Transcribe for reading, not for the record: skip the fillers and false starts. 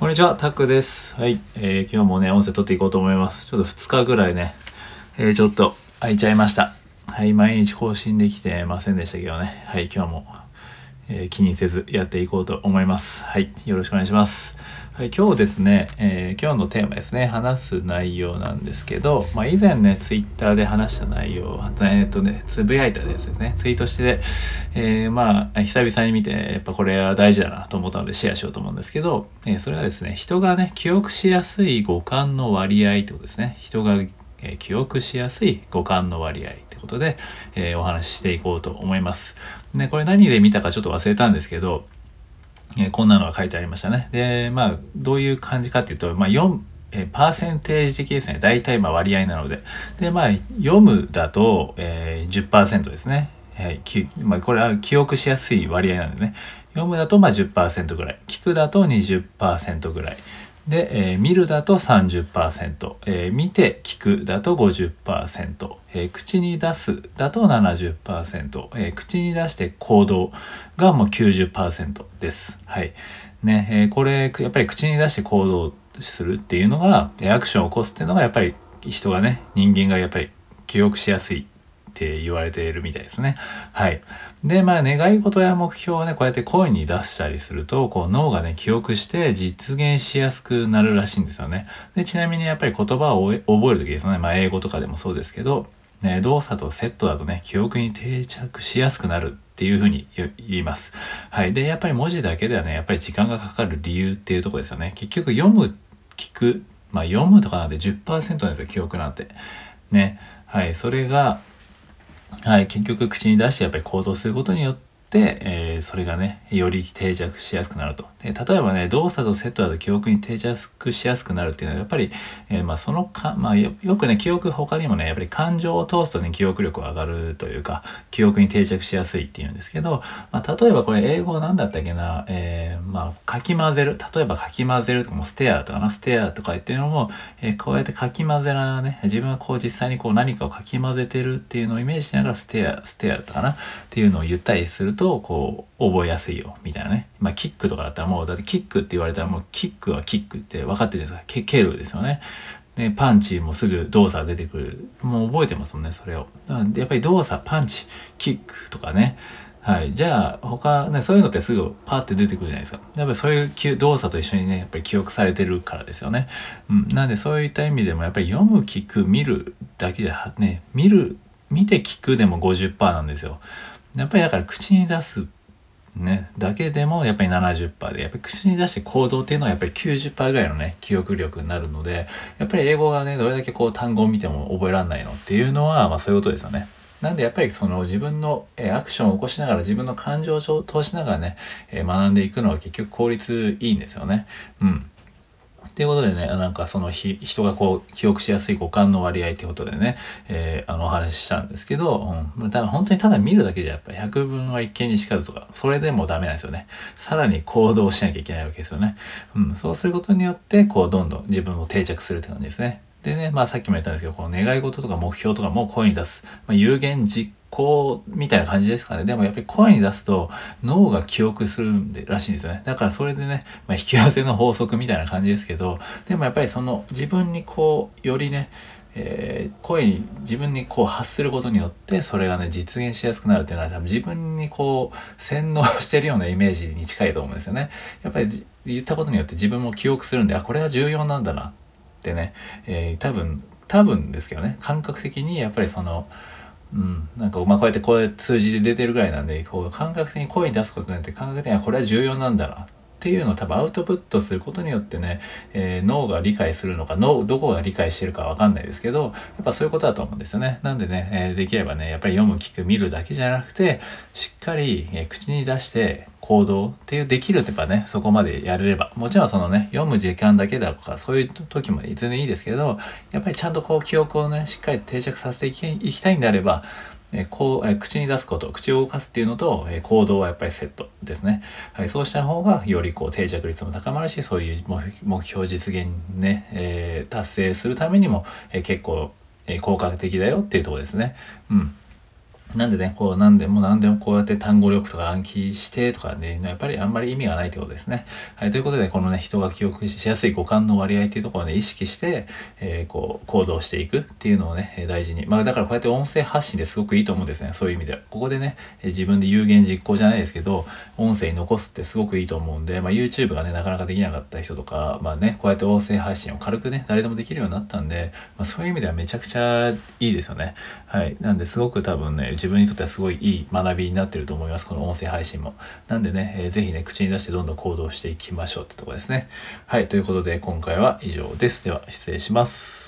こんにちは、タクです。はい、今日もね、音声撮っていこうと思います。ちょっと2日ぐらいね、ちょっと空いちゃいました。はい、毎日更新できてませんでしたけどね。はい、今日も、気にせずやっていこうと思います。はい、よろしくお願いします。はい、今日ですね、今日のテーマですね、話す内容なんですけど、以前ね、ツイッターで話した内容、つぶやいたやつですね、ツイートして、久々に見て、やっぱこれは大事だなと思ったのでシェアしようと思うんですけど、それはですね、人がね、記憶しやすい五感の割合ってことですね。人が記憶しやすい五感の割合ってことで、お話ししていこうと思います。ね、これ何で見たかちょっと忘れたんですけど、こんなのが書いてありましたね。で、どういう感じかっていうと、パーセンテージ的ですね。大体割合なので。で、読むだと、10% ですね。はい、これは記憶しやすい割合なんでね。読むだと 10% ぐらい。聞くだと 20% ぐらい。で、見るだと 30%、見て聞くだと 50%、口に出すだと 70%、口に出して行動がもう 90% です。はい。ね、これやっぱり口に出して行動するっていうのが、アクションを起こすっていうのがやっぱり人がね、人間がやっぱり記憶しやすいって言われているみたいですね。はい。で、願い事や目標をね、こうやって声に出したりすると、こう脳がね、記憶して実現しやすくなるらしいんですよね。で、ちなみにやっぱり言葉を覚えるときですね、英語とかでもそうですけど、ね、動作とセットだとね、記憶に定着しやすくなるっていうふうに言います。はい。で、やっぱり文字だけではね、やっぱり時間がかかる理由っていうところですよね。結局、読む、聞く、読むとかなんて 10% なんですよ、記憶なんて。ね。はい。それが、はい、結局口に出してやっぱり行動することによって、それがねより定着しやすくなると。で、例えばね動作とセットだと記憶に定着しやすくなるっていうのはやっぱり、よくね記憶他にもねやっぱり感情を通すとね記憶力が上がるというか記憶に定着しやすいっていうんですけど、例えばこれ英語なんだったっけな、かき混ぜる、例えばかき混ぜるとかもステアとかっていうのも、こうやってかき混ぜなね自分はこう実際にこう何かをかき混ぜてるっていうのをイメージしながらステアとかなっていうのを言ったりするとこう覚えやすいよみたいなね。キックとかだったらもうだってキックって言われたらもうキックはキックって分かってるじゃないですか。蹴るですよね。でパンチもすぐ動作出てくる、もう覚えてますもんねそれを。やっぱり動作パンチキックとかね。はい、じゃあ他、ね、そういうのってすぐパッて出てくるじゃないですか。やっぱりそういう動作と一緒にねやっぱり記憶されてるからですよね。なんでそういった意味でもやっぱり読む聞く見るだけじゃね見て聞くでも 50% なんですよ。やっぱりだから口に出すね、だけでもやっぱり 70% でやっぱり口に出して行動っていうのはやっぱり 90% ぐらいのね記憶力になるので、やっぱり英語がねどれだけこう単語を見ても覚えられないのっていうのは、そういうことですよね。なんでやっぱりその自分のアクションを起こしながら自分の感情を通しながらね学んでいくのは結局効率いいんですよね。ということでね、その人がこう記憶しやすい五感の割合ということでね、お話ししたんですけど、ただ本当にただ見るだけじゃやっぱり百聞は一見にしかずとかそれでもダメなんですよね。さらに行動しなきゃいけないわけですよね。そうすることによってこうどんどん自分を定着するって感じですね。でね、さっきも言ったんですけど、この願い事とか目標とかも声に出す、有言実行みたいな感じですかね。でもやっぱり声に出すと脳が記憶するらしいんですよね。だからそれでね、引き寄せの法則みたいな感じですけど、でもやっぱりその自分にこうよりね、声に自分にこう発することによってそれがね実現しやすくなるっていうのは、多分自分にこう洗脳してるようなイメージに近いと思うんですよね。やっぱり言ったことによって自分も記憶するんで、これは重要なんだなってね、多分ですけどね、感覚的にやっぱりそのこうやってこう数字で出てるぐらいなんで、こう感覚的に声に出すことによって感覚的にこれは重要なんだなっていうのを多分アウトプットすることによってね、脳が理解するのかどこが理解してるか分かんないですけど、やっぱそういうことだと思うんですよね。なんでね、できればねやっぱり読む聞く見るだけじゃなくてしっかり、口に出して行動っていうできるってばね、そこまでやれれば、もちろんそのね読む時間だけだとかそういう時も全然いいですけど、やっぱりちゃんとこう記憶をねしっかり定着させていきたいんであれば、口に出すこと、口を動かすっていうのと、行動はやっぱりセットですね。はい、そうした方がよりこう定着率も高まるし、そういう目標実現ね、達成するためにも、結構効果的だよっていうところですね。なんでね、こう何でもこうやって単語力とか暗記してとかね、やっぱりあんまり意味がないってことですね。はい、ということで、このね、人が記憶しやすい五感の割合っていうところをね、意識して、こう、行動していくっていうのをね、大事に。まあ、だからこうやって音声発信ですごくいいと思うんですね。そういう意味では。ここでね、自分で有言実行じゃないですけど、音声に残すってすごくいいと思うんで、まあ、YouTube がね、なかなかできなかった人とか、まあね、こうやって音声配信を軽くね、誰でもできるようになったんで、まあ、そういう意味ではめちゃくちゃいいですよね。はい。なんで、すごく多分ね、自分にとってはすごいいい学びになってると思います、この音声配信も。なんでね、ぜひね、口に出してどんどん行動していきましょうってとこですね。はい、ということで今回は以上です。では失礼します。